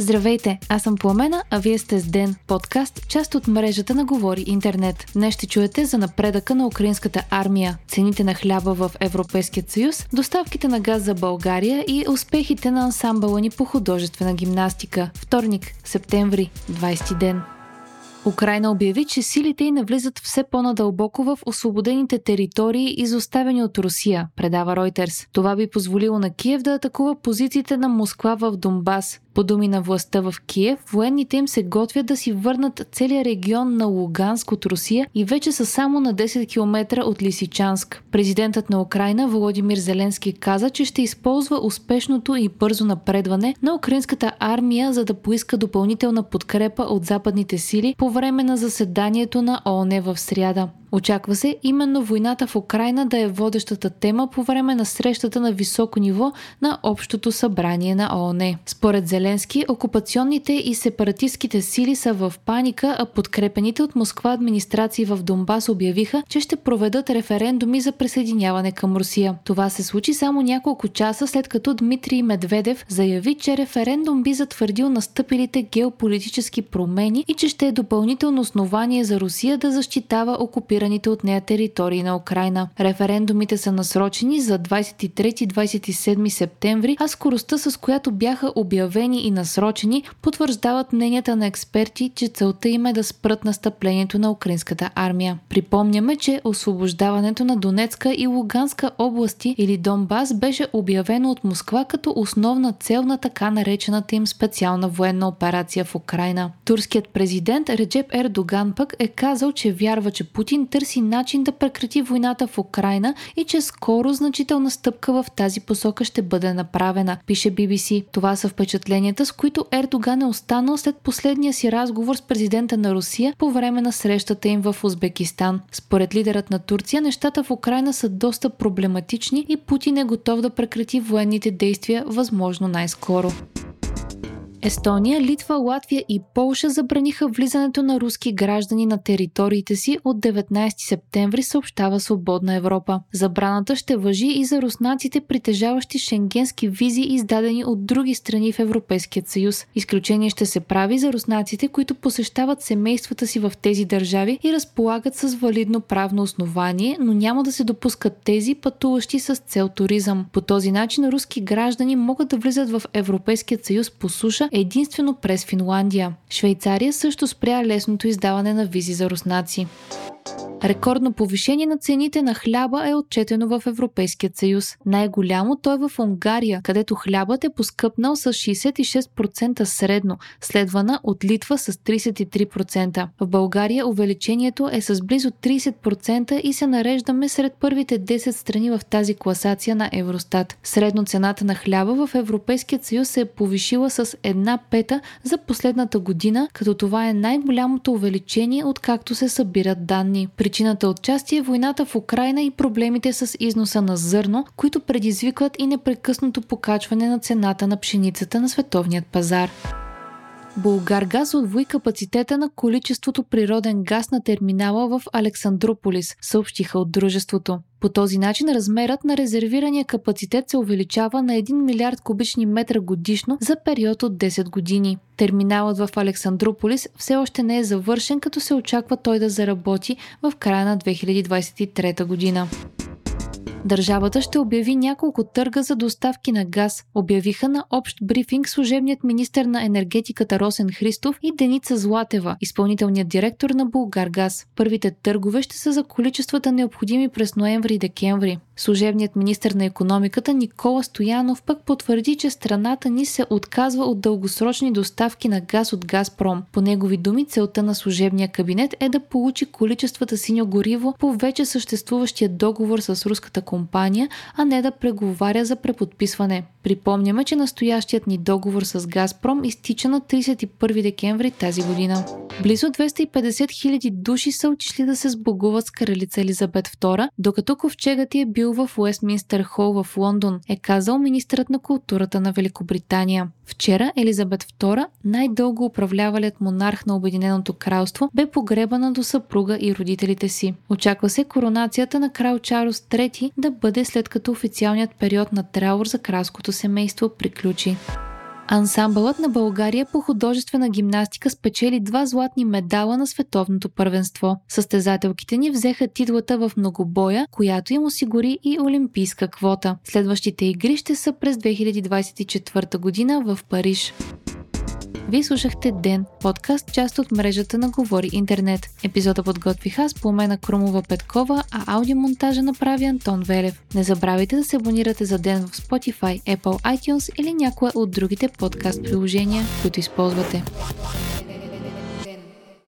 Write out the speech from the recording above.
Здравейте, аз съм Пламена, а вие сте с Ден, подкаст, част от мрежата на Говори Интернет. Днес ще чуете за напредъка на украинската армия, цените на хляба в Европейския съюз, доставките на газ за България и успехите на ансамбъла ни по художествена гимнастика. Вторник, септември, 20 ден. Украйна обяви, че силите ѝ навлизат все по-надълбоко в освободените територии, изоставени от Русия, предава Ройтерс. Това би позволило на Киев да атакува позициите на Москва в Донбас. По думи на властта в Киев, военните им се готвят да си върнат целия регион на Луганск от Русия и вече са само на 10 км от Лисичанск. Президентът на Украйна Володимир Зеленски каза, че ще използва успешното и бързо напредване на украинската армия, за да поиска допълнителна подкрепа от западните сили по време на заседанието на ООН в сряда. Очаква се именно войната в Украйна да е водещата тема по време на срещата на високо ниво на Общото събрание на ООН. Според Зеленски, окупационните и сепаратистските сили са в паника, а подкрепените от Москва администрации в Донбас обявиха, че ще проведат референдуми за присъединяване към Русия. Това се случи само няколко часа след като Дмитрий Медведев заяви, че референдум би затвърдил настъпилите геополитически промени и че ще е допълнително основание за Русия да защитава окупирането от нея територии на Украйна. Референдумите са насрочени за 23-27 септември, а скоростта, с която бяха обявени и насрочени, потвърждават мненията на експерти, че целта им е да спрат настъплението на украинската армия. Припомняме, че освобождаването на Донецка и Луганска области или Донбас беше обявено от Москва като основна цел на така наречената им специална военна операция в Украйна. Турският президент Реджеп Ердоган пък е казал, че вярва, че Путин търси начин да прекрати войната в Украйна и че скоро значителна стъпка в тази посока ще бъде направена, пише BBC. Това са впечатленията, с които Ердоган е останал след последния си разговор с президента на Русия по време на срещата им в Узбекистан. Според лидерът на Турция, нещата в Украйна са доста проблематични и Путин е готов да прекрати военните действия възможно най-скоро. Естония, Литва, Латвия и Полша забраниха влизането на руски граждани на териториите си от 19 септември, съобщава Свободна Европа. Забраната ще важи и за руснаците, притежаващи шенгенски визи, издадени от други страни в Европейския съюз. Изключение ще се прави за руснаците, които посещават семействата си в тези държави и разполагат с валидно правно основание, но няма да се допускат тези, пътуващи с цел туризъм. По този начин руски граждани могат да влизат в Европейския съюз по суша единствено през Финландия. Швейцария също спря лесното издаване на визи за руснаци. Рекордно повишение на цените на хляба е отчетено в Европейския съюз. Най-голямо той е в Унгария, където хлябът е поскъпнал с 66% средно, следвана от Литва с 33%. В България увеличението е с близо 30% и се нареждаме сред първите 10 страни в тази класация на Евростат. Средно цената на хляба в Европейския съюз се е повишила с 1/5 за последната година, като това е най-голямото увеличение, откакто се събират данни. Причината отчасти е войната в Украйна и проблемите с износа на зърно, които предизвикват и непрекъснато покачване на цената на пшеницата на световният пазар. Булгаргаз удвои капацитета на количеството природен газ на терминала в Александруполис, съобщиха от дружеството. По този начин размерът на резервирания капацитет се увеличава на 1 милиард кубични метра годишно за период от 10 години. Терминалът в Александруполис все още не е завършен, като се очаква той да заработи в края на 2023 година. Държавата ще обяви няколко търга за доставки на газ, обявиха на общ брифинг служебният министър на енергетиката Росен Христов и Деница Златева, изпълнителният директор на Булгаргаз. Първите търгове ще са за количествата необходими през ноември и декември. Служебният министър на икономиката Никола Стоянов пък потвърди, че страната ни се отказва от дългосрочни доставки на газ от Газпром. По негови думи, целта на служебния кабинет е да получи количествата синьо гориво по вече съществуващия договор с руската компания, а не да преговаря за преподписване. Припомняме, че настоящият ни договор с Газпром изтича на 31 декември тази година. Близо 250 000 души са отишли да се сбогуват с кралица Елизабет II, докато ковчегът ѝ е бил в Уестминстър Хол в Лондон, е казал министърът на културата на Великобритания. Вчера Елизабет II, най-дълго управлявалият монарх на Обединеното кралство, бе погребана до съпруга и родителите си. Очаква се коронацията на крал Чарлз III да бъде след като официалният период на траур за кралското семейство приключи. Ансамбълът на България по художествена гимнастика спечели 2 златни медала на световното първенство. Състезателките ни взеха титлата в многобоя, която им осигури и олимпийска квота. Следващите игри ще са през 2024 година в Париж. Вие слушахте Ден, подкаст, част от мрежата на Говори Интернет. Епизода подготвиха с Пломена Крумова Петкова, а аудиомонтажа направи Антон Велев. Не забравяйте да се абонирате за Ден в Spotify, Apple, iTunes или някое от другите подкаст приложения, които използвате.